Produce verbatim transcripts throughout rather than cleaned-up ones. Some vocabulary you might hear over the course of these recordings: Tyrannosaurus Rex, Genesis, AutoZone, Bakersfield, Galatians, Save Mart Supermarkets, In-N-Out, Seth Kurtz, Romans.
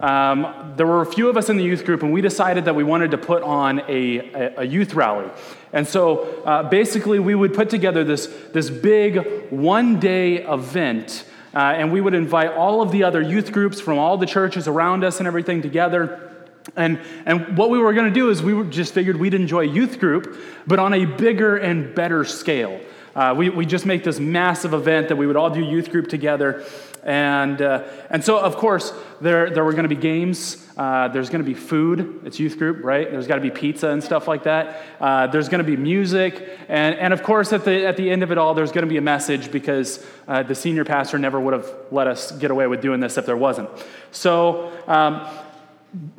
um, there were a few of us in the youth group, and we decided that we wanted to put on a, a, a youth rally. And so uh, basically we would put together this, this big one-day event, uh, and we would invite all of the other youth groups from all the churches around us and everything together. And and what we were going to do is we were just figured we'd enjoy youth group, but on a bigger and better scale. Uh, we, we just make this massive event that we would all do youth group together. And uh, and so, of course, there there were going to be games. Uh, there's going to be food. It's youth group, right? There's got to be pizza and stuff like that. Uh, there's going to be music. And, and of course, at the at the end of it all, there's going to be a message because uh, the senior pastor never would have let us get away with doing this if there wasn't. So um,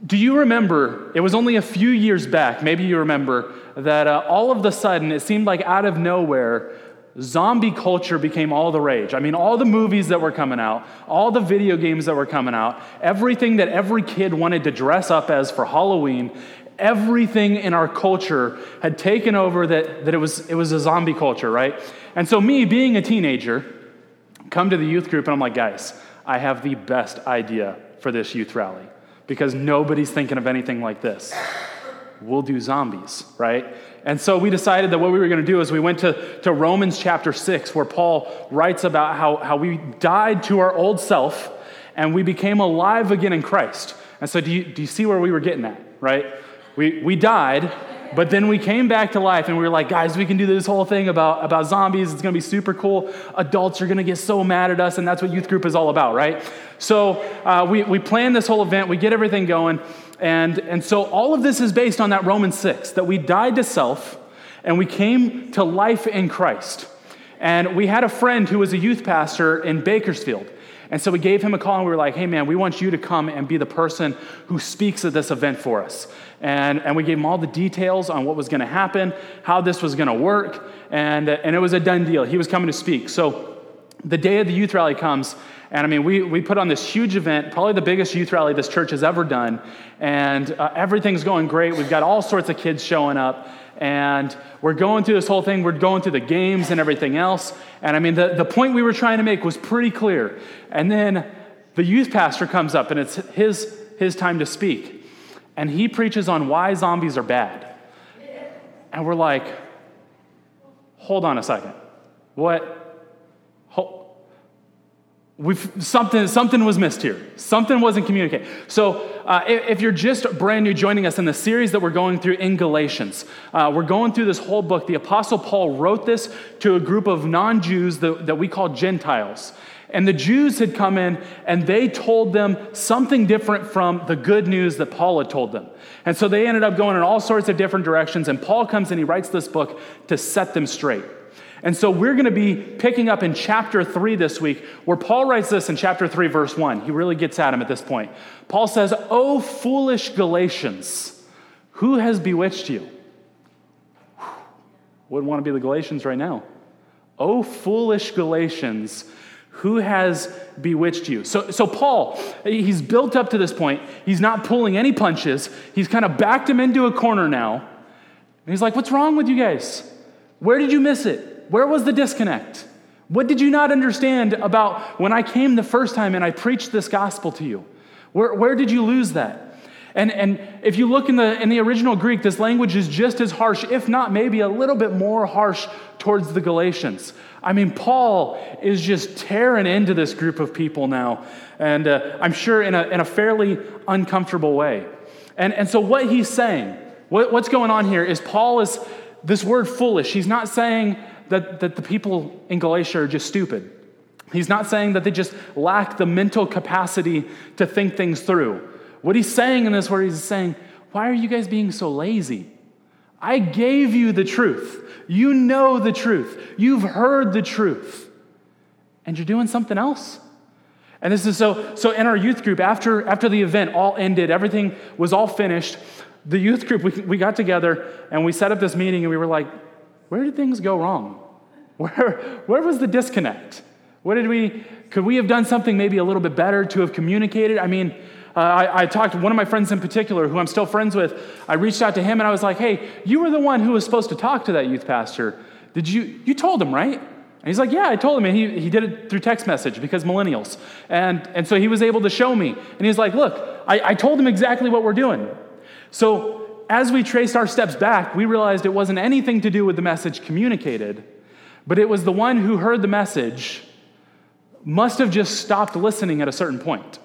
do you remember, it was only a few years back, maybe you remember, that uh, all of the sudden, it seemed like out of nowhere, zombie culture became all the rage. I mean, all the movies that were coming out, all the video games that were coming out, everything that every kid wanted to dress up as for Halloween, everything in our culture had taken over that, that it was it was a zombie culture, right? And so me, being a teenager, come to the youth group, and I'm like, guys, I have the best idea for this youth rally because nobody's thinking of anything like this. We'll do zombies, right? And so we decided that what we were going to do is we went to, to Romans chapter six, where Paul writes about how, how we died to our old self and we became alive again in Christ. And so do you do you see where we were getting at, right? We we died, but then we came back to life and we were like, guys, we can do this whole thing about, about zombies. It's going to be super cool. Adults are going to get so mad at us, and that's what youth group is all about, right? So uh, we, we plan this whole event. We get everything going. And and so all of this is based on that Romans six, that we died to self and we came to life in Christ. And we had a friend who was a youth pastor in Bakersfield. And so we gave him a call and we were like, hey man, we want you to come and be the person who speaks at this event for us. And and we gave him all the details on what was going to happen, how this was going to work. And, and it was a done deal. He was coming to speak. So the day of the youth rally comes, and I mean, we we put on this huge event, probably the biggest youth rally this church has ever done, and uh, everything's going great. We've got all sorts of kids showing up, and we're going through this whole thing. We're going through the games and everything else, and I mean, the, the point we were trying to make was pretty clear. And then the youth pastor comes up, and it's his his time to speak, and he preaches on why zombies are bad. And we're like, hold on a second. What? We've, something something was missed here. Something wasn't communicated. So uh, if, if you're just brand new joining us in the series that we're going through in Galatians, uh, we're going through this whole book. The Apostle Paul wrote this to a group of non-Jews that, that we call Gentiles. And the Jews had come in, and they told them something different from the good news that Paul had told them. And so they ended up going in all sorts of different directions, and Paul comes and he writes this book to set them straight. And so we're going to be picking up in chapter three this week, where Paul writes this in chapter three, verse one. He really gets at him at this point. Paul says, "O foolish Galatians, who has bewitched you?" Whew. Wouldn't want to be the Galatians right now. "O foolish Galatians, who has bewitched you?" So, so Paul, he's built up to this point. He's not pulling any punches. He's kind of backed him into a corner now. And he's like, what's wrong with you guys? Where did you miss it? Where was the disconnect? What did you not understand about when I came the first time and I preached this gospel to you? Where, where did you lose that? And, and if you look in the, in the original Greek, this language is just as harsh, if not maybe a little bit more harsh towards the Galatians. I mean, Paul is just tearing into this group of people now, and uh, I'm sure in a, in a fairly uncomfortable way. And, and so what he's saying, what, what's going on here is Paul is, this word foolish, he's not saying That, that the people in Galatia are just stupid. He's not saying that they just lack the mental capacity to think things through. What he's saying in this word is saying, why are you guys being so lazy? I gave you the truth. You know the truth. You've heard the truth. And you're doing something else? And this is so, so in our youth group, after, after the event all ended, everything was all finished, the youth group, we, we got together and we set up this meeting and we were like, where did things go wrong? Where, where was the disconnect? What did we, could we have done something maybe a little bit better to have communicated? I mean, uh, I, I talked to one of my friends in particular who I'm still friends with. I reached out to him and I was like, hey, you were the one who was supposed to talk to that youth pastor. Did you, you told him, right? And he's like, yeah, I told him. And he, he did it through text message because millennials. And, and so he was able to show me. And he's like, look, I, I told him exactly what we're doing. So as we traced our steps back, we realized it wasn't anything to do with the message communicated, but it was the one who heard the message must have just stopped listening at a certain point.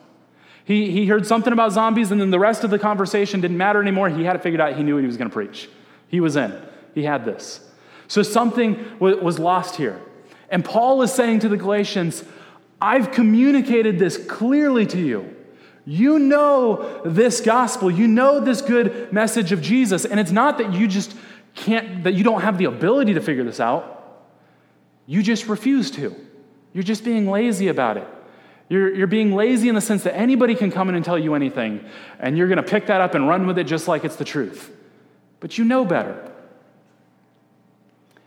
He, he heard something about zombies, and then the rest of the conversation didn't matter anymore. He had it figured out. He knew what he was going to preach. He was in. He had this. So something w- was lost here. And Paul is saying to the Galatians, I've communicated this clearly to you. You know this gospel. You know this good message of Jesus. And it's not that you just can't, that you don't have the ability to figure this out. You just refuse to. You're just being lazy about it. You're, you're being lazy in the sense that anybody can come in and tell you anything, and you're going to pick that up and run with it just like it's the truth. But you know better.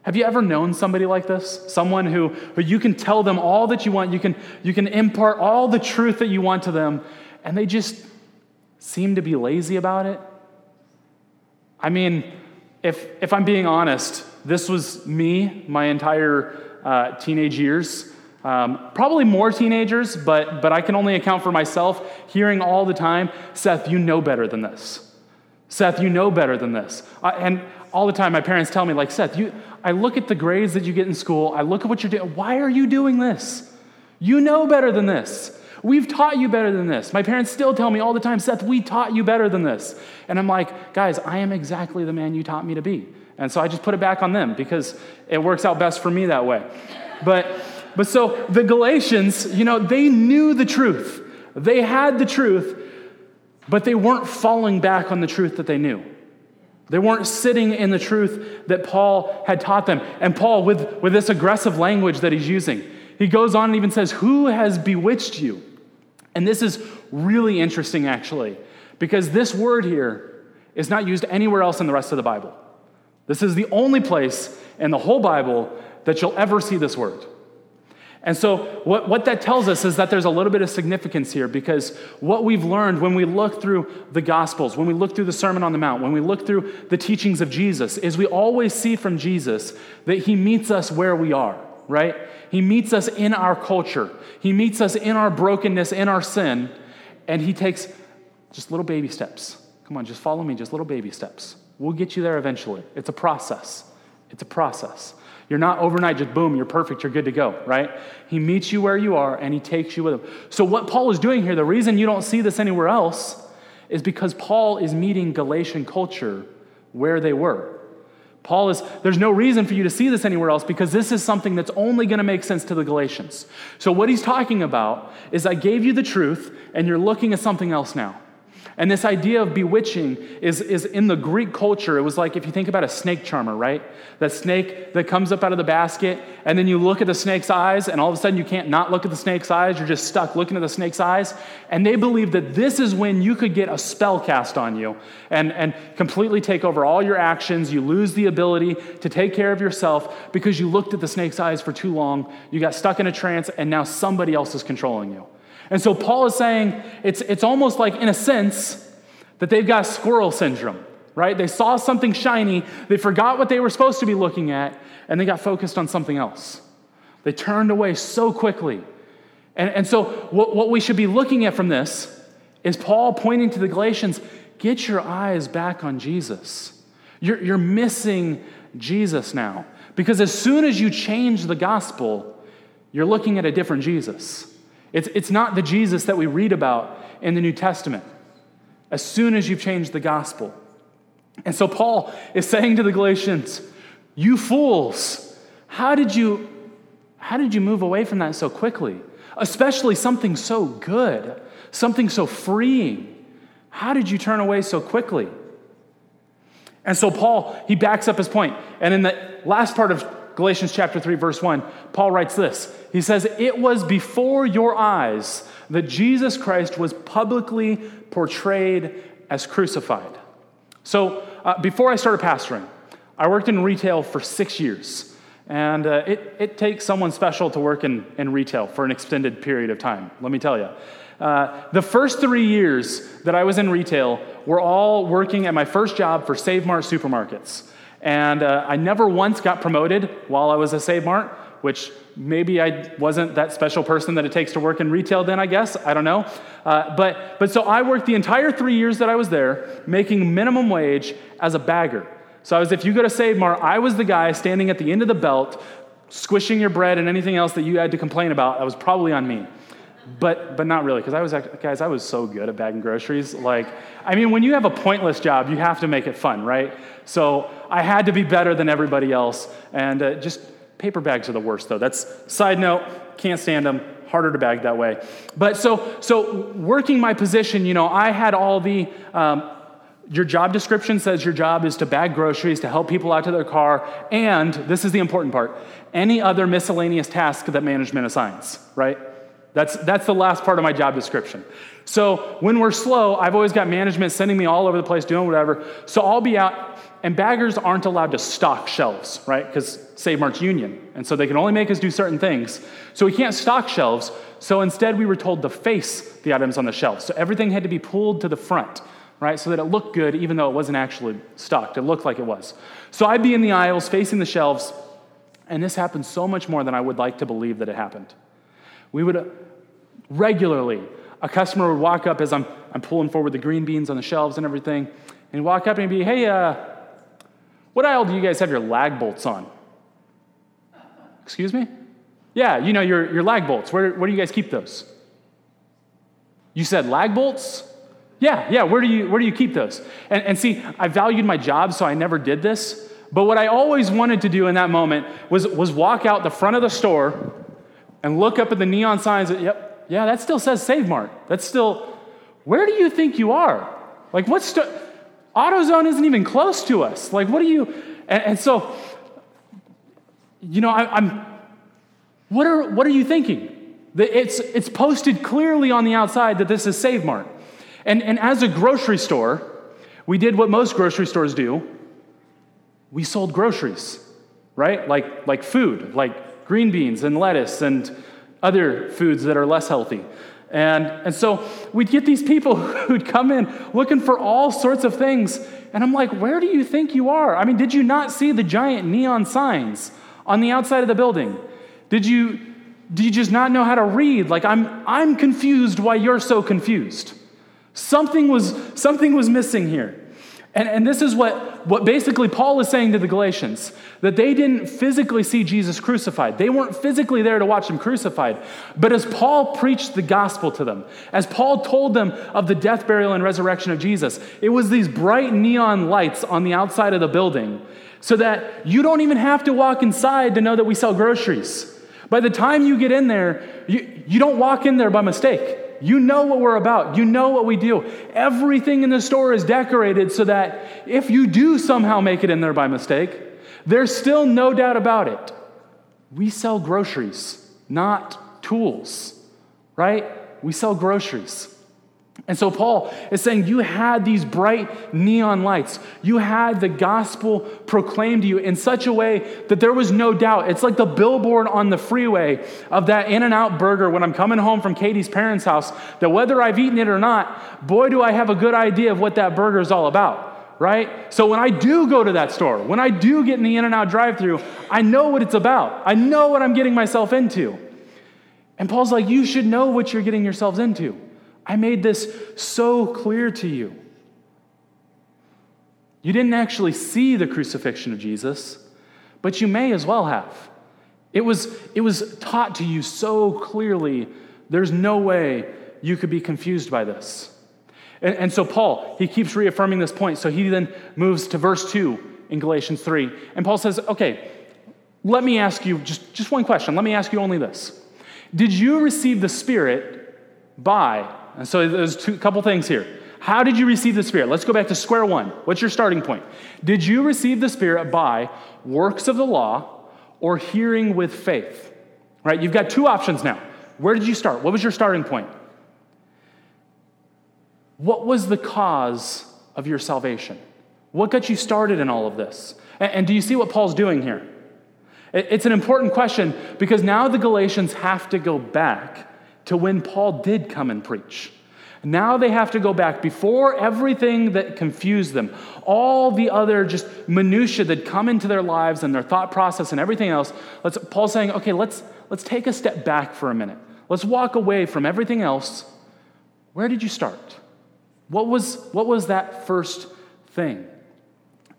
Have you ever known somebody like this? Someone who, who you can tell them all that you want, you can, you can impart all the truth that you want to them, and they just seem to be lazy about it? I mean, if if I'm being honest, this was me my entire uh, teenage years. Um, probably more teenagers, but but I can only account for myself hearing all the time, Seth, you know better than this. Seth, you know better than this. I, and all the time my parents tell me, like, Seth, you. I look at the grades that you get in school. I look at what you're doing. Why are you doing this? You know better than this. We've taught you better than this. My parents still tell me all the time, Seth, we taught you better than this. And I'm like, guys, I am exactly the man you taught me to be. And so I just put it back on them because it works out best for me that way. But... But so the Galatians, you know, they knew the truth. They had the truth, but they weren't falling back on the truth that they knew. They weren't sitting in the truth that Paul had taught them. And Paul, with, with this aggressive language that he's using, he goes on and even says, who has bewitched you? And this is really interesting, actually, because this word here is not used anywhere else in the rest of the Bible. This is the only place in the whole Bible that you'll ever see this word. And so what, what that tells us is that there's a little bit of significance here, because what we've learned when we look through the Gospels, when we look through the Sermon on the Mount, when we look through the teachings of Jesus, is we always see from Jesus that he meets us where we are, right? He meets us in our culture. He meets us in our brokenness, in our sin, and he takes just little baby steps. Come on, just follow me, just little baby steps. We'll get you there eventually. It's a process. It's a process. You're not overnight, just boom, you're perfect, you're good to go, right? He meets you where you are, and he takes you with him. So what Paul is doing here, the reason you don't see this anywhere else, is because Paul is meeting Galatian culture where they were. Paul is, there's no reason for you to see this anywhere else, because this is something that's only going to make sense to the Galatians. So what he's talking about is, I gave you the truth, and you're looking at something else now. And this idea of bewitching is, is in the Greek culture. It was like, if you think about a snake charmer, right? That snake that comes up out of the basket, and then you look at the snake's eyes, and all of a sudden you can't not look at the snake's eyes. You're just stuck looking at the snake's eyes. And they believed that this is when you could get a spell cast on you and, and completely take over all your actions. You lose the ability to take care of yourself because you looked at the snake's eyes for too long. You got stuck in a trance, and now somebody else is controlling you. And so Paul is saying, it's it's almost like, in a sense, that they've got squirrel syndrome, right? They saw something shiny, they forgot what they were supposed to be looking at, and they got focused on something else. They turned away so quickly. And, and so what, what we should be looking at from this is Paul pointing to the Galatians, get your eyes back on Jesus. You're, you're missing Jesus now. Because as soon as you change the gospel, you're looking at a different Jesus. It's it's not the Jesus that we read about in the New Testament as soon as you've changed the gospel. And so Paul is saying to the Galatians, you fools, how did you, how did you move away from that so quickly? Especially something so good, something so freeing. How did you turn away so quickly? And so Paul, he backs up his point. And in the last part of Galatians chapter three, verse one, Paul writes this. He says, it was before your eyes that Jesus Christ was publicly portrayed as crucified. So uh, before I started pastoring, I worked in retail for six years. And uh, it, it takes someone special to work in, in retail for an extended period of time, let me tell you. Uh, the first three years that I was in retail were all working at my first job for Save Mart Supermarkets. And uh, I never once got promoted while I was at Save Mart, which maybe I wasn't that special person that it takes to work in retail then, I guess. I don't know. Uh, but but so I worked the entire three years that I was there making minimum wage as a bagger. So I was, if you go to Save Mart, I was the guy standing at the end of the belt, squishing your bread and anything else that you had to complain about. That was probably on me. But but not really, because I was, guys, I was so good at bagging groceries. Like, I mean, when you have a pointless job, you have to make it fun, right? So I had to be better than everybody else. And uh, just paper bags are the worst, though. That's side note. Can't stand them. Harder to bag that way. But so so working my position, you know, I had all the. Um, Your job description says your job is to bag groceries, to help people out to their car, and, this is the important part, any other miscellaneous task that management assigns, right? That's that's the last part of my job description. So when we're slow, I've always got management sending me all over the place doing whatever. So I'll be out, and baggers aren't allowed to stock shelves, right? Because Save Mart's union, and so they can only make us do certain things. So we can't stock shelves, so instead we were told to face the items on the shelf. So everything had to be pulled to the front, right, so that it looked good even though it wasn't actually stocked. It looked like it was. So I'd be in the aisles facing the shelves, and this happened so much more than I would like to believe that it happened. We would regularly, a customer would walk up as I'm I'm pulling forward the green beans on the shelves and everything, and he'd walk up and he'd be, hey, uh, what aisle do you guys have your lag bolts on? Excuse me? Yeah, you know, your, your lag bolts. Where, where do you guys keep those? You said lag bolts? Yeah, yeah, where do you where do you keep those? And, and see, I valued my job, so I never did this. But what I always wanted to do in that moment was, was walk out the front of the store and look up at the neon signs. That, yep, yeah, that still says Save Mart. That's still, where do you think you are? Like, what's, st- AutoZone isn't even close to us. Like, what do you, and, and so, you know, I, I'm, what are what are you thinking? It's, it's posted clearly on the outside that this is Save Mart. And, and as a grocery store, we did what most grocery stores do. We sold groceries, right? Like, like food, like green beans and lettuce and other foods that are less healthy. And, and so we'd get these people who'd come in looking for all sorts of things. And I'm like, where do you think you are? I mean, did you not see the giant neon signs on the outside of the building? Did you, do you just not know how to read? Like, I'm, I'm confused why you're so confused. Something was something was missing here. And, and this is what, what basically Paul is saying to the Galatians, that they didn't physically see Jesus crucified. They weren't physically there to watch him crucified. But as Paul preached the gospel to them, as Paul told them of the death, burial, and resurrection of Jesus, it was these bright neon lights on the outside of the building so that you don't even have to walk inside to know that we sell groceries. By the time you get in there, you, you don't walk in there by mistake. You know what we're about. You know what we do. Everything in the store is decorated so that if you do somehow make it in there by mistake, there's still no doubt about it. We sell groceries, not tools, right? We sell groceries. And so Paul is saying you had these bright neon lights. You had the gospel proclaimed to you in such a way that there was no doubt. It's like the billboard on the freeway of that In-N-Out burger when I'm coming home from Katie's parents' house, that whether I've eaten it or not, boy, do I have a good idea of what that burger is all about, right? So when I do go to that store, when I do get in the In-N-Out drive-thru, I know what it's about. I know what I'm getting myself into. And Paul's like, you should know what you're getting yourselves into. I made this so clear to you. You didn't actually see the crucifixion of Jesus, but you may as well have. It was, it was taught to you so clearly, there's no way you could be confused by this. And, and so Paul, he keeps reaffirming this point, so he then moves to verse two in Galatians three, and Paul says, okay, let me ask you just, just one question. Let me ask you only this. Did you receive the Spirit by... And so there's two couple things here. How did you receive the Spirit? Let's go back to square one. What's your starting point? Did you receive the Spirit by works of the law or hearing with faith? Right? You've got two options now. Where did you start? What was your starting point? What was the cause of your salvation? What got you started in all of this? And, and do you see what Paul's doing here? It, it's an important question because now the Galatians have to go back to when Paul did come and preach. Now they have to go back before everything that confused them, all the other just minutia that come into their lives and their thought process and everything else. Let's, Paul's saying, okay, let's let's take a step back for a minute. Let's walk away from everything else. Where did you start? What was, what was that first thing?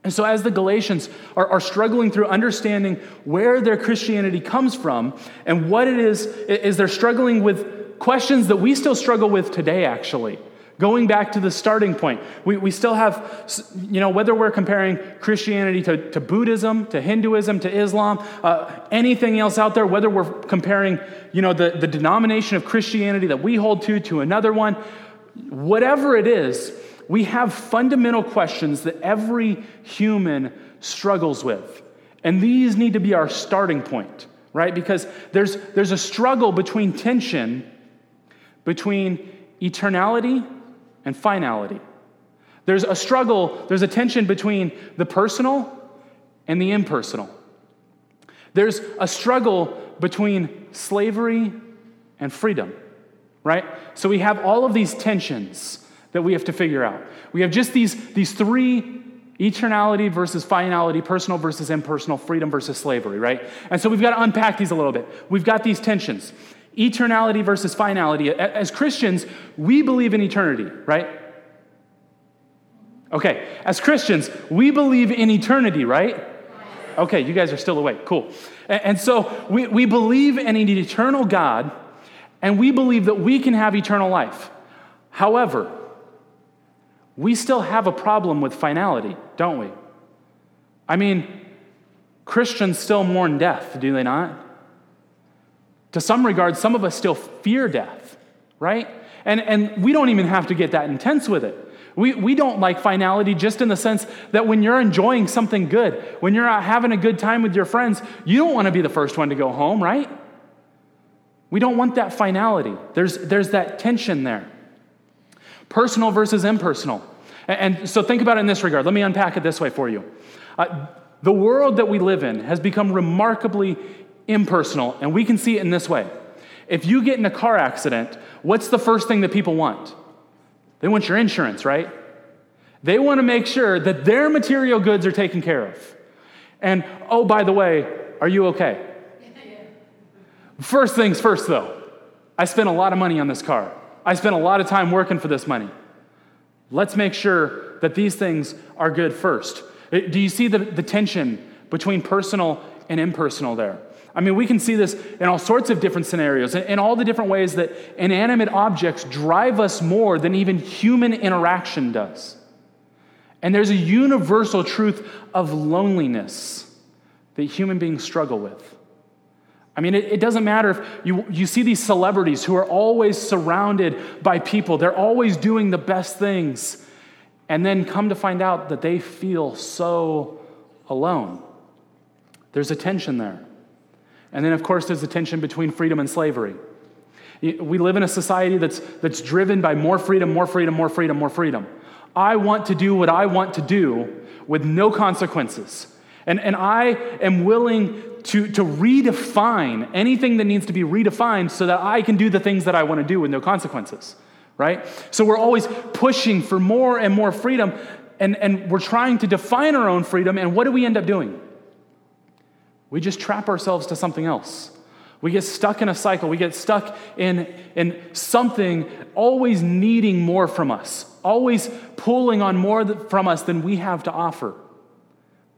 And so as the Galatians are, are struggling through understanding where their Christianity comes from and what it is, is they're struggling with questions that we still struggle with today, actually. Going back to the starting point, we, we still have, you know, whether we're comparing Christianity to, to Buddhism, to Hinduism, to Islam, uh, anything else out there, whether we're comparing, you know, the, the denomination of Christianity that we hold to to another one, whatever it is, we have fundamental questions that every human struggles with. And these need to be our starting point, right? Because there's there's a struggle between tension, between eternality and finality. There's a struggle, there's a tension between the personal and the impersonal. There's a struggle between slavery and freedom, right? So we have all of these tensions that we have to figure out. We have just these, these three, eternality versus finality, personal versus impersonal, freedom versus slavery, right? And so we've got to unpack these a little bit. We've got these tensions. Eternality versus finality. As Christians, we believe in eternity, right? Okay, as Christians, we believe in eternity, right? Okay, you guys are still awake, cool. And so we, we believe in an eternal God, and we believe that we can have eternal life. However, we still have a problem with finality, don't we? I mean, Christians still mourn death, do they not? To some regard, some of us still fear death, right? And and we don't even have to get that intense with it. We we don't like finality just in the sense that when you're enjoying something good, when you're out having a good time with your friends, you don't want to be the first one to go home, right? We don't want that finality. There's, there's that tension there. Personal versus impersonal. And, and so think about it in this regard. Let me unpack it this way for you. Uh, the world that we live in has become remarkably impersonal, and we can see it in this way. If you get in a car accident, what's the first thing that people want? They want your insurance, right? They want to make sure that their material goods are taken care of. And, oh, by the way, are you okay? First things first, though. I spent a lot of money on this car. I spent a lot of time working for this money. Let's make sure that these things are good first. Do you see the, the tension between personal and impersonal there? I mean, we can see this in all sorts of different scenarios, in all the different ways that inanimate objects drive us more than even human interaction does. And there's a universal truth of loneliness that human beings struggle with. I mean, it, it doesn't matter if you, you see these celebrities who are always surrounded by people. They're always doing the best things. And then come to find out that they feel so alone. There's a tension there. And then, of course, there's a tension between freedom and slavery. We live in a society that's that's driven by more freedom, more freedom, more freedom, more freedom. I want to do what I want to do with no consequences. And, and I am willing to, to redefine anything that needs to be redefined so that I can do the things that I want to do with no consequences, right? So we're always pushing for more and more freedom, and, and we're trying to define our own freedom, and what do we end up doing? We just trap ourselves to something else. We get stuck in a cycle. We get stuck in, in something always needing more from us, always pulling on more from us than we have to offer.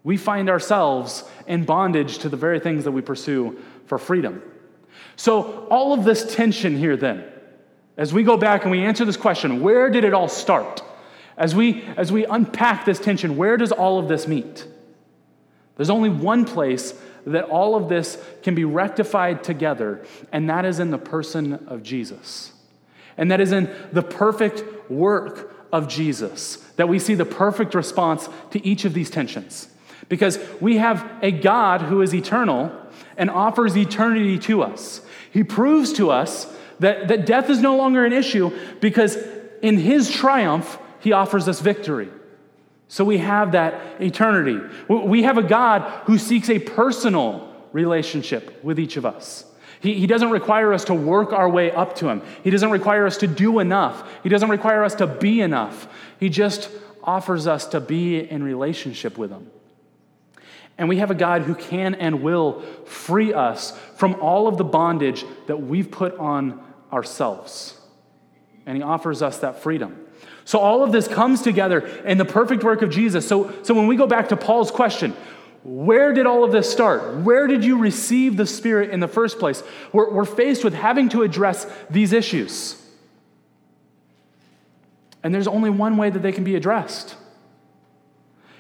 We find ourselves in bondage to the very things that we pursue for freedom. So all of this tension here then, as we go back and we answer this question, where did it all start? As we, as we unpack this tension, where does all of this meet? There's only one place that all of this can be rectified together, and that is in the person of Jesus. And that is in the perfect work of Jesus, that we see the perfect response to each of these tensions. Because we have a God who is eternal and offers eternity to us. He proves to us that, that death is no longer an issue because in his triumph, he offers us victory. So we have that eternity. We have a God who seeks a personal relationship with each of us. He, he doesn't require us to work our way up to him. He doesn't require us to do enough. He doesn't require us to be enough. He just offers us to be in relationship with him. And we have a God who can and will free us from all of the bondage that we've put on ourselves. And he offers us that freedom. So all of this comes together in the perfect work of Jesus. So, so when we go back to Paul's question, where did all of this start? Where did you receive the Spirit in the first place? We're, we're faced with having to address these issues. And there's only one way that they can be addressed.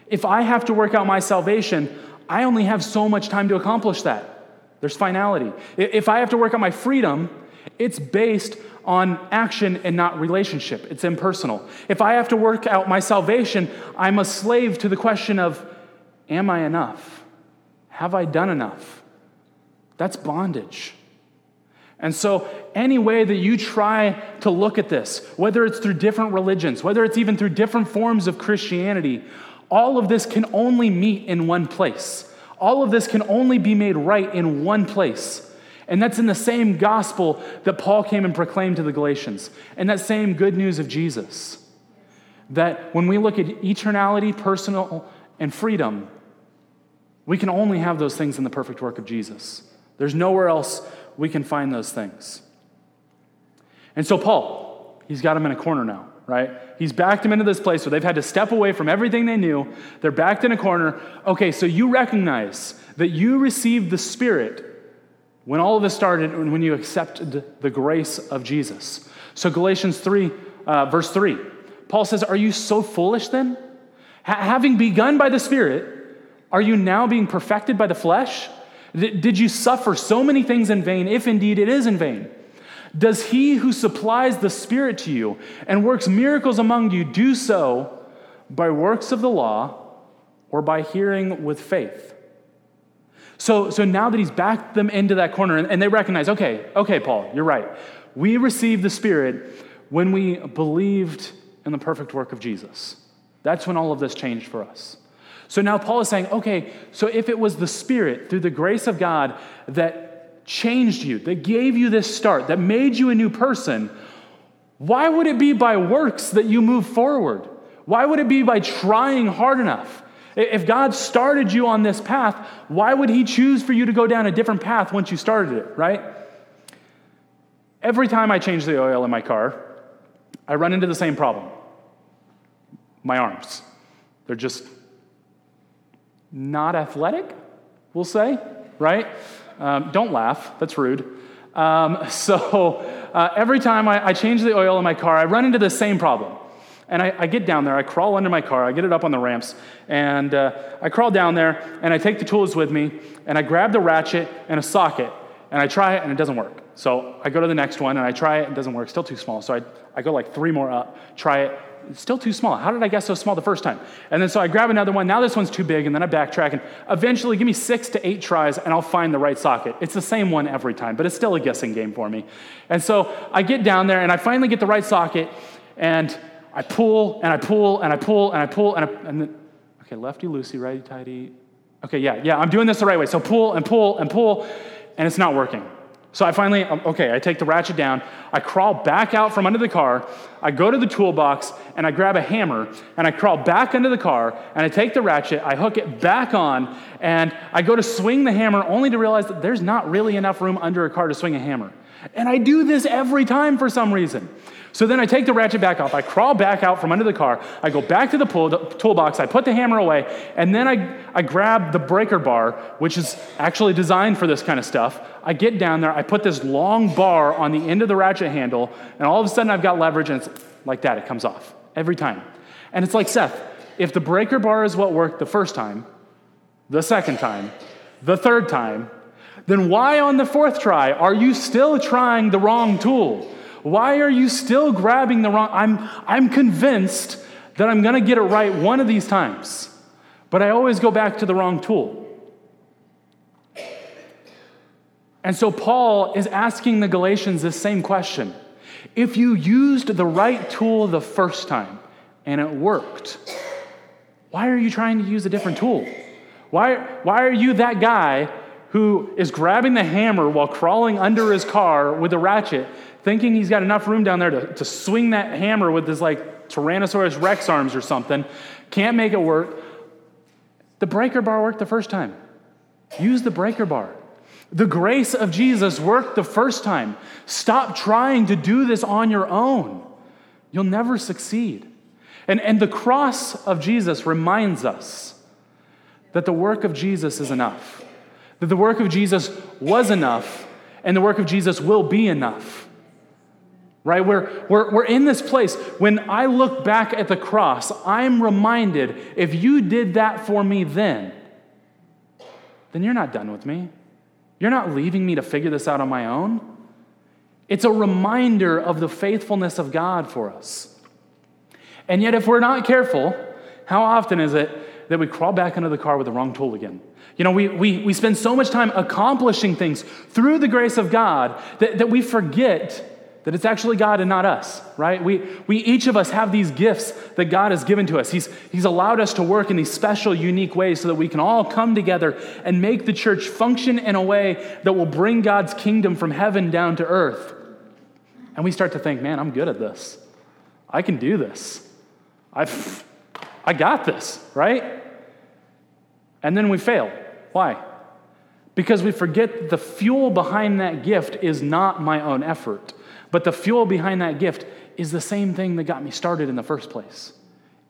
If I have to work out my salvation, I only have so much time to accomplish that. There's finality. If I have to work out my freedom, it's based on action and not relationship. It's impersonal. If I have to work out my salvation, I'm a slave to the question of, am I enough? Have I done enough? That's bondage. And so any way that you try to look at this, whether it's through different religions, whether it's even through different forms of Christianity, all of this can only meet in one place. All of this can only be made right in one place. And that's in the same gospel that Paul came and proclaimed to the Galatians, and that same good news of Jesus. That when we look at eternality, personal, and freedom, we can only have those things in the perfect work of Jesus. There's nowhere else we can find those things. And so Paul, he's got him in a corner now, right? He's backed him into this place where they've had to step away from everything they knew. They're backed in a corner. Okay, so you recognize that you received the Spirit when all of this started and when you accepted the grace of Jesus. So Galatians three, uh, verse three, Paul says, are you so foolish then? H- having begun by the Spirit, are you now being perfected by the flesh? D- did you suffer so many things in vain, if indeed it is in vain? Does he who supplies the Spirit to you and works miracles among you do so by works of the law or by hearing with faith? So, so now that he's backed them into that corner, and, and they recognize, okay, okay, Paul, you're right. We received the Spirit when we believed in the perfect work of Jesus. That's when all of this changed for us. So now Paul is saying, okay, so if it was the Spirit through the grace of God that changed you, that gave you this start, that made you a new person, why would it be by works that you move forward? Why would it be by trying hard enough? If God started you on this path, why would he choose for you to go down a different path once you started it, right? Every time I change the oil in my car, I run into the same problem. My arms. They're just not athletic, we'll say, right? Um, don't laugh. That's rude. Um, so uh, every time I, I change the oil in my car, I run into the same problem. And I, I get down there, I crawl under my car, I get it up on the ramps, and uh, I crawl down there, and I take the tools with me, and I grab the ratchet and a socket, and I try it, and it doesn't work. So I go to the next one, and I try it, it doesn't work, still too small. So I, I go like three more up, try it, still too small. How did I guess so small the first time? And then so I grab another one, now this one's too big, and then I backtrack, and eventually give me six to eight tries, and I'll find the right socket. It's the same one every time, but it's still a guessing game for me. And so I get down there, and I finally get the right socket, and I pull, and I pull, and I pull, and I pull, and I, and then, okay, lefty-loosey, righty-tighty. Okay, yeah, yeah, I'm doing this the right way. So pull, and pull, and pull, and it's not working. So I finally, okay, I take the ratchet down, I crawl back out from under the car, I go to the toolbox, and I grab a hammer, and I crawl back under the car, and I take the ratchet, I hook it back on, and I go to swing the hammer only to realize that there's not really enough room under a car to swing a hammer. And I do this every time for some reason. So then I take the ratchet back off, I crawl back out from under the car, I go back to the pool, toolbox, I put the hammer away, and then I, I grab the breaker bar, which is actually designed for this kind of stuff. I get down there, I put this long bar on the end of the ratchet handle, and all of a sudden I've got leverage, and it's like that, it comes off every time. And it's like, Seth, if the breaker bar is what worked the first time, the second time, the third time, then why on the fourth try are you still trying the wrong tool? Why are you still grabbing the wrong? I'm I'm convinced that I'm going to get it right one of these times, but I always go back to the wrong tool. And so Paul is asking the Galatians this same question. If you used the right tool the first time and it worked, Why are you trying to use a different tool? Why, why are you that guy who is grabbing the hammer while crawling under his car with a ratchet, thinking he's got enough room down there to, to swing that hammer with his, like, Tyrannosaurus Rex arms or something, can't make it work? The breaker bar worked the first time. Use the breaker bar. The grace of Jesus worked the first time. Stop trying to do this on your own. You'll never succeed. And, and the cross of Jesus reminds us that the work of Jesus is enough, that the work of Jesus was enough, and the work of Jesus will be enough. Right? We're, we're, we're in this place. When I look back at the cross, I'm reminded, if you did that for me then, then you're not done with me. You're not leaving me to figure this out on my own. It's a reminder of the faithfulness of God for us. And yet, if we're not careful, how often is it that we crawl back into the car with the wrong tool again? You know, we we we spend so much time accomplishing things through the grace of God that, that we forget that it's actually God and not us, right? We we each of us have these gifts that God has given to us. He's, he's allowed us to work in these special, unique ways so that we can all come together and make the church function in a way that will bring God's kingdom from heaven down to earth. And we start to think, man, I'm good at this. I can do this. I've, I got this, right? And then we fail. Why? Because we forget that the fuel behind that gift is not my own effort. But the fuel behind that gift is the same thing that got me started in the first place.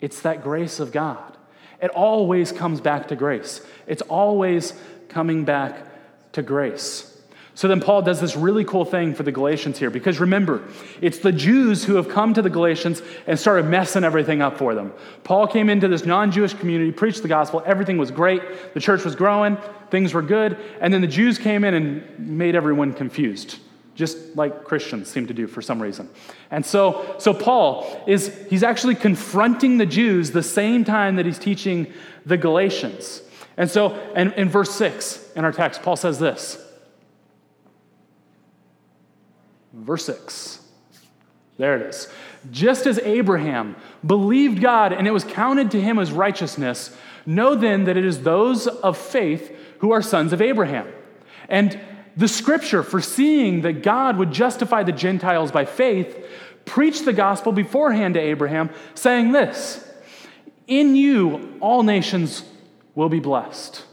It's that grace of God. It always comes back to grace. It's always coming back to grace. So then Paul does this really cool thing for the Galatians here, because remember, it's the Jews who have come to the Galatians and started messing everything up for them. Paul came into this non-Jewish community, preached the gospel, everything was great, the church was growing, things were good, and then the Jews came in and made everyone confused, just like Christians seem to do for some reason. And so, so Paul is, he's actually confronting the Jews the same time that he's teaching the Galatians. And so in, in verse six in our text, Paul says this. Verse six. There it is. Just as Abraham believed God and it was counted to him as righteousness, know then that it is those of faith who are sons of Abraham. And the scripture, foreseeing that God would justify the Gentiles by faith, preached the gospel beforehand to Abraham, saying this, in you all nations will be blessed.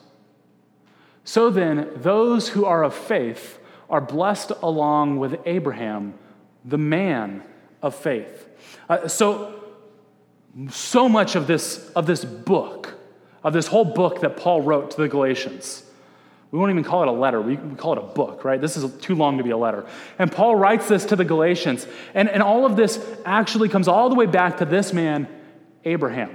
So then, those who are of faith are blessed along with Abraham, the man of faith. Uh, so, so much of this, of this book, of this whole book that Paul wrote to the Galatians, we won't even call it a letter. We call it a book, right? This is too long to be a letter. And Paul writes this to the Galatians. And, and all of this actually comes all the way back to this man, Abraham.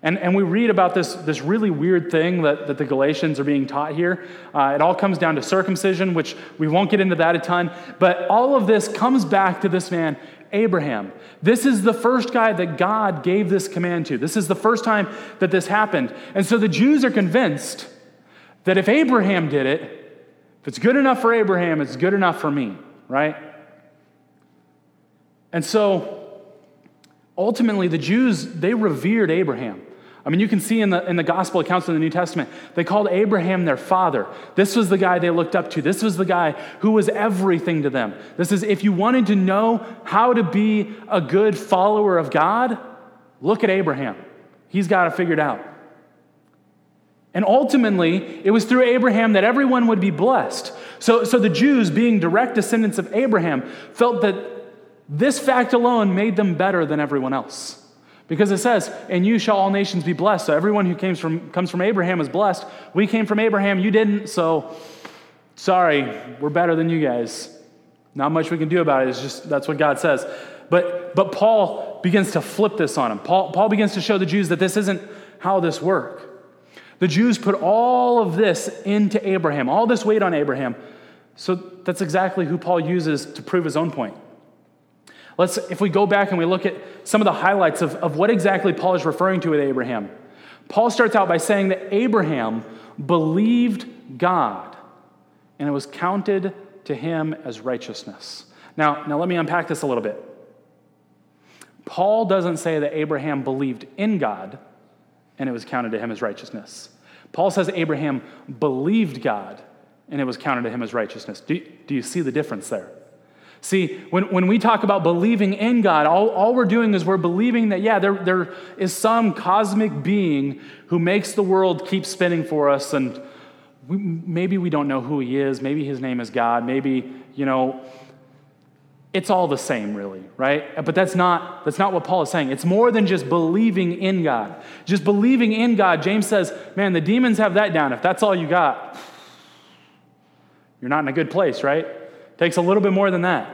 And, and we read about this, this really weird thing that, that the Galatians are being taught here. Uh, it all comes down to circumcision, which we won't get into that a ton. But all of this comes back to this man, Abraham. This is the first guy that God gave this command to. This is the first time that this happened. And so the Jews are convinced that if Abraham did it, if it's good enough for Abraham, it's good enough for me, right? And so, ultimately, the Jews, they revered Abraham. I mean, you can see in the in the gospel accounts in the New Testament, they called Abraham their father. This was the guy they looked up to. This was the guy who was everything to them. This is, if you wanted to know how to be a good follower of God, look at Abraham. He's got it figured out. And ultimately, it was through Abraham that everyone would be blessed. So, so the Jews, being direct descendants of Abraham, felt that this fact alone made them better than everyone else. Because it says, and you shall all nations be blessed. So everyone who came from, comes from Abraham is blessed. We came from Abraham, you didn't, so sorry, we're better than you guys. Not much we can do about it, it's just, that's what God says. But, but Paul begins to flip this on him. Paul, Paul begins to show the Jews that this isn't how this works. The Jews put all of this into Abraham, all this weight on Abraham. So that's exactly who Paul uses to prove his own point. Let's, if we go back and we look at some of the highlights of, of what exactly Paul is referring to with Abraham. Paul starts out by saying that Abraham believed God, and it was counted to him as righteousness. Now, now let me unpack this a little bit. Paul doesn't say that Abraham believed in God. and it was counted to him as righteousness. Paul says Abraham believed God, and it was counted to him as righteousness. Do, do you see the difference there? See, when, when we talk about believing in God, all, all we're doing is we're believing that, yeah, there, there is some cosmic being who makes the world keep spinning for us, and we, maybe we don't know who he is. Maybe his name is God. Maybe, you know, it's all the same, really, right? But that's not that's not what Paul is saying. It's more than just believing in God. Just believing in God, James says, man, the demons have that down. If that's all you got, you're not in a good place, right? Takes a little bit more than that.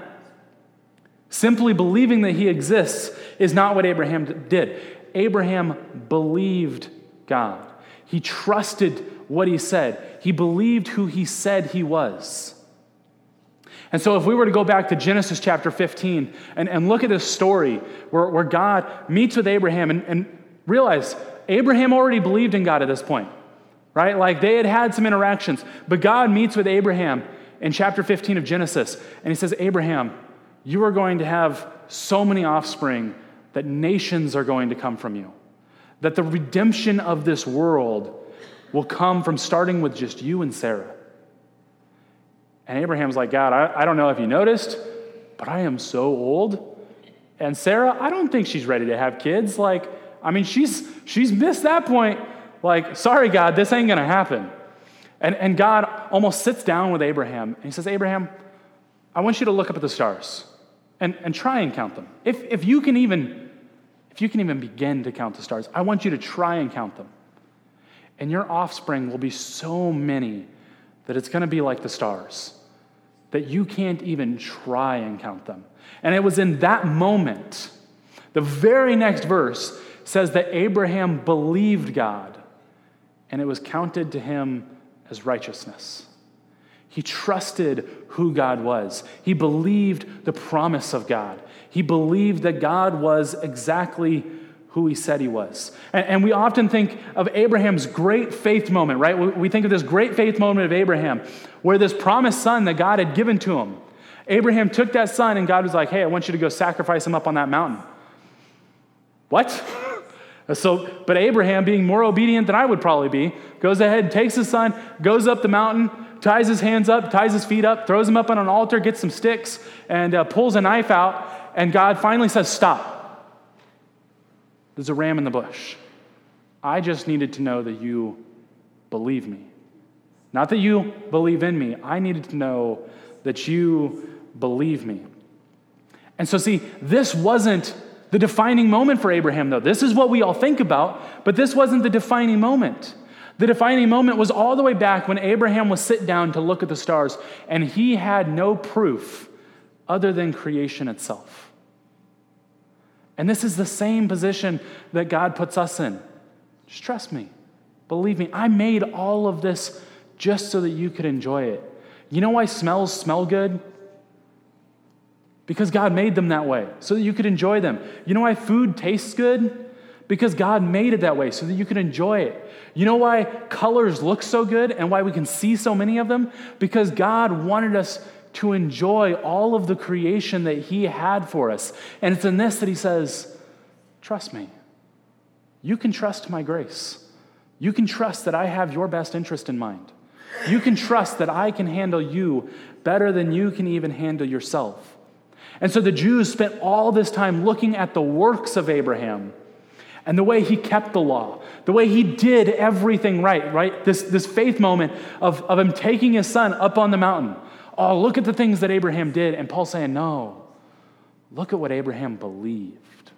Simply believing that he exists is not what Abraham did. Abraham believed God. He trusted what he said. He believed who he said he was. And so if we were to go back to Genesis chapter fifteen and, and look at this story where, where God meets with Abraham and, and realize Abraham already believed in God at this point, right? Like they had had some interactions, but God meets with Abraham in chapter fifteen of Genesis, and he says, Abraham, you are going to have so many offspring that nations are going to come from you, that the redemption of this world will come from starting with just you and Sarah. And Abraham's like, God, I, I don't know if you noticed, but I am so old. And Sarah, I don't think she's ready to have kids. Like, I mean, she's she's missed that point. Like, sorry, God, this ain't going to happen. And, and God almost sits down with Abraham. And he says, Abraham, I want you to look up at the stars and, and try and count them. If, if, you can even, if you can even begin to count the stars, I want you to try and count them. And your offspring will be so many that it's going to be like the stars, that you can't even try and count them. And it was in that moment, the very next verse says that Abraham believed God, and it was counted to him as righteousness. He trusted who God was. He believed the promise of God. He believed that God was exactly who he said he was. And, and we often think of Abraham's great faith moment, right? We, we think of this great faith moment of Abraham where this promised son that God had given to him, Abraham took that son and God was like, hey, I want you to go sacrifice him up on that mountain. What? So, but Abraham, being more obedient than I would probably be, goes ahead, takes his son, goes up the mountain, ties his hands up, ties his feet up, throws him up on an altar, gets some sticks, and uh, pulls a knife out, and God finally says, stop. There's a ram in the bush. I just needed to know that you believe me. Not that you believe in me. I needed to know that you believe me. And so see, this wasn't the defining moment for Abraham, though. This is what we all think about, but this wasn't the defining moment. The defining moment was all the way back when Abraham was sit down to look at the stars, and he had no proof other than creation itself. And this is the same position that God puts us in. Just trust me. Believe me. I made all of this just so that you could enjoy it. You know why smells smell good? Because God made them that way, so that you could enjoy them. You know why food tastes good? Because God made it that way, so that you could enjoy it. You know why colors look so good and why we can see so many of them? Because God wanted us to enjoy all of the creation that he had for us. And it's in this that he says, trust me. You can trust my grace. You can trust that I have your best interest in mind. You can trust that I can handle you better than you can even handle yourself. And so the Jews spent all this time looking at the works of Abraham and the way he kept the law, the way he did everything right, right? This, this faith moment of, of him taking his son up on the mountain. Oh, look at the things that Abraham did. And Paul's saying, no, look at what Abraham believed.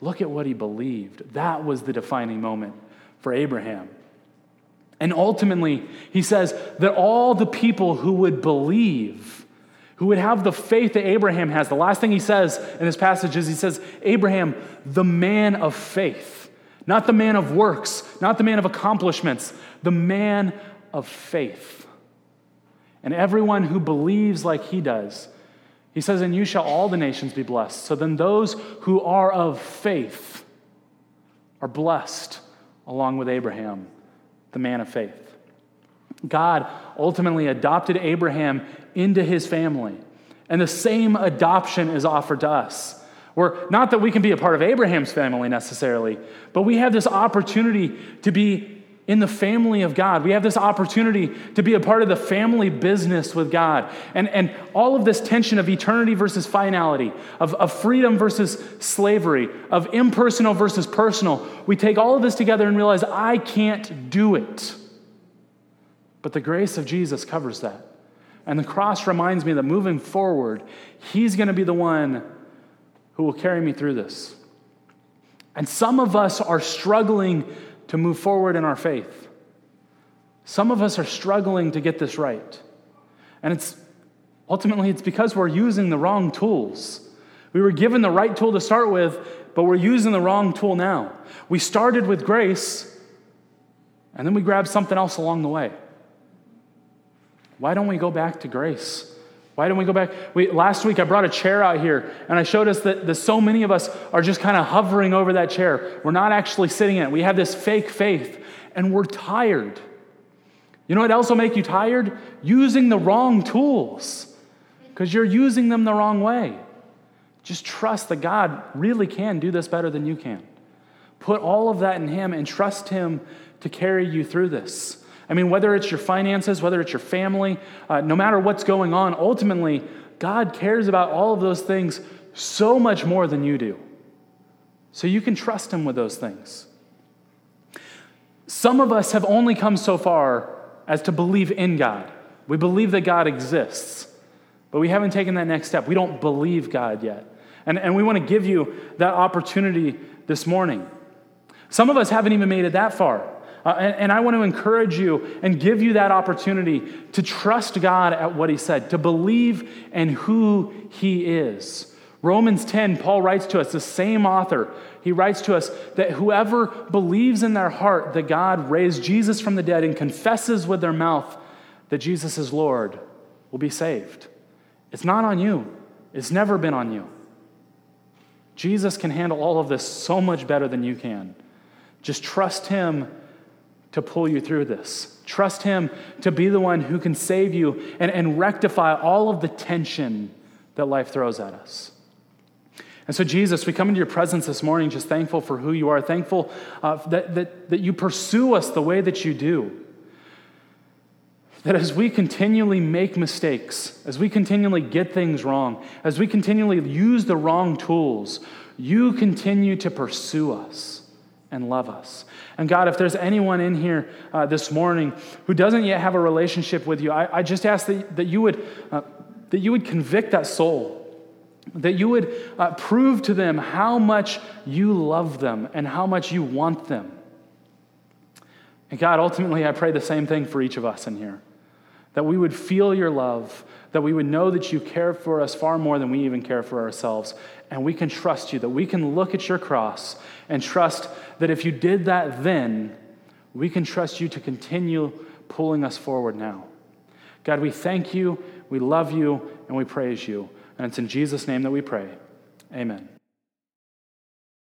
Look at what he believed. That was the defining moment for Abraham. And ultimately, he says that all the people who would believe, who would have the faith that Abraham has, the last thing he says in this passage is he says, Abraham, the man of faith, not the man of works, not the man of accomplishments, the man of faith. And everyone who believes like he does, he says, and you shall all the nations be blessed. So then those who are of faith are blessed along with Abraham, the man of faith. God ultimately adopted Abraham into his family. And the same adoption is offered to us. We're, not that we can be a part of Abraham's family necessarily, but we have this opportunity to be in the family of God. We have this opportunity to be a part of the family business with God. And, and all of this tension of eternity versus finality, of, of freedom versus slavery, of impersonal versus personal, we take all of this together and realize, I can't do it. But the grace of Jesus covers that. And the cross reminds me that moving forward, he's going to be the one who will carry me through this. And some of us are struggling to move forward in our faith. Some of us are struggling to get this right. And it's ultimately, it's because we're using the wrong tools. We were given the right tool to start with, but we're using the wrong tool now. We started with grace, and then we grabbed something else along the way. Why don't we go back to grace? Why don't we go back? We, last week, I brought a chair out here, and I showed us that, that so many of us are just kind of hovering over that chair. We're not actually sitting in it. We have this fake faith, and we're tired. You know what else will make you tired? Using the wrong tools, because you're using them the wrong way. Just trust that God really can do this better than you can. Put all of that in him and trust him to carry you through this. I mean, whether it's your finances, whether it's your family, uh, no matter what's going on, ultimately, God cares about all of those things so much more than you do. So you can trust him with those things. Some of us have only come so far as to believe in God. We believe that God exists, but we haven't taken that next step. We don't believe God yet. And, and we want to give you that opportunity this morning. Some of us haven't even made it that far. Uh, and, and I want to encourage you and give you that opportunity to trust God at what he said, to believe in who he is. Romans ten, Paul writes to us, the same author, he writes to us that whoever believes in their heart that God raised Jesus from the dead and confesses with their mouth that Jesus is Lord will be saved. It's not on you. It's never been on you. Jesus can handle all of this so much better than you can. Just trust him to pull you through this. Trust him to be the one who can save you and, and rectify all of the tension that life throws at us. And so, Jesus, we come into your presence this morning just thankful for who you are, thankful uh, that, that, that you pursue us the way that you do. That as we continually make mistakes, as we continually get things wrong, as we continually use the wrong tools, you continue to pursue us and love us. And God, if there's anyone in here uh, this morning who doesn't yet have a relationship with you, I, I just ask that, that, you would, uh, that you would convict that soul, that you would uh, prove to them how much you love them and how much you want them. And God, ultimately, I pray the same thing for each of us in here, that we would feel your love, that we would know that you care for us far more than we even care for ourselves, and we can trust you, that we can look at your cross and trust that if you did that then, we can trust you to continue pulling us forward now. God, we thank you, we love you, and we praise you. And it's in Jesus' name that we pray. Amen.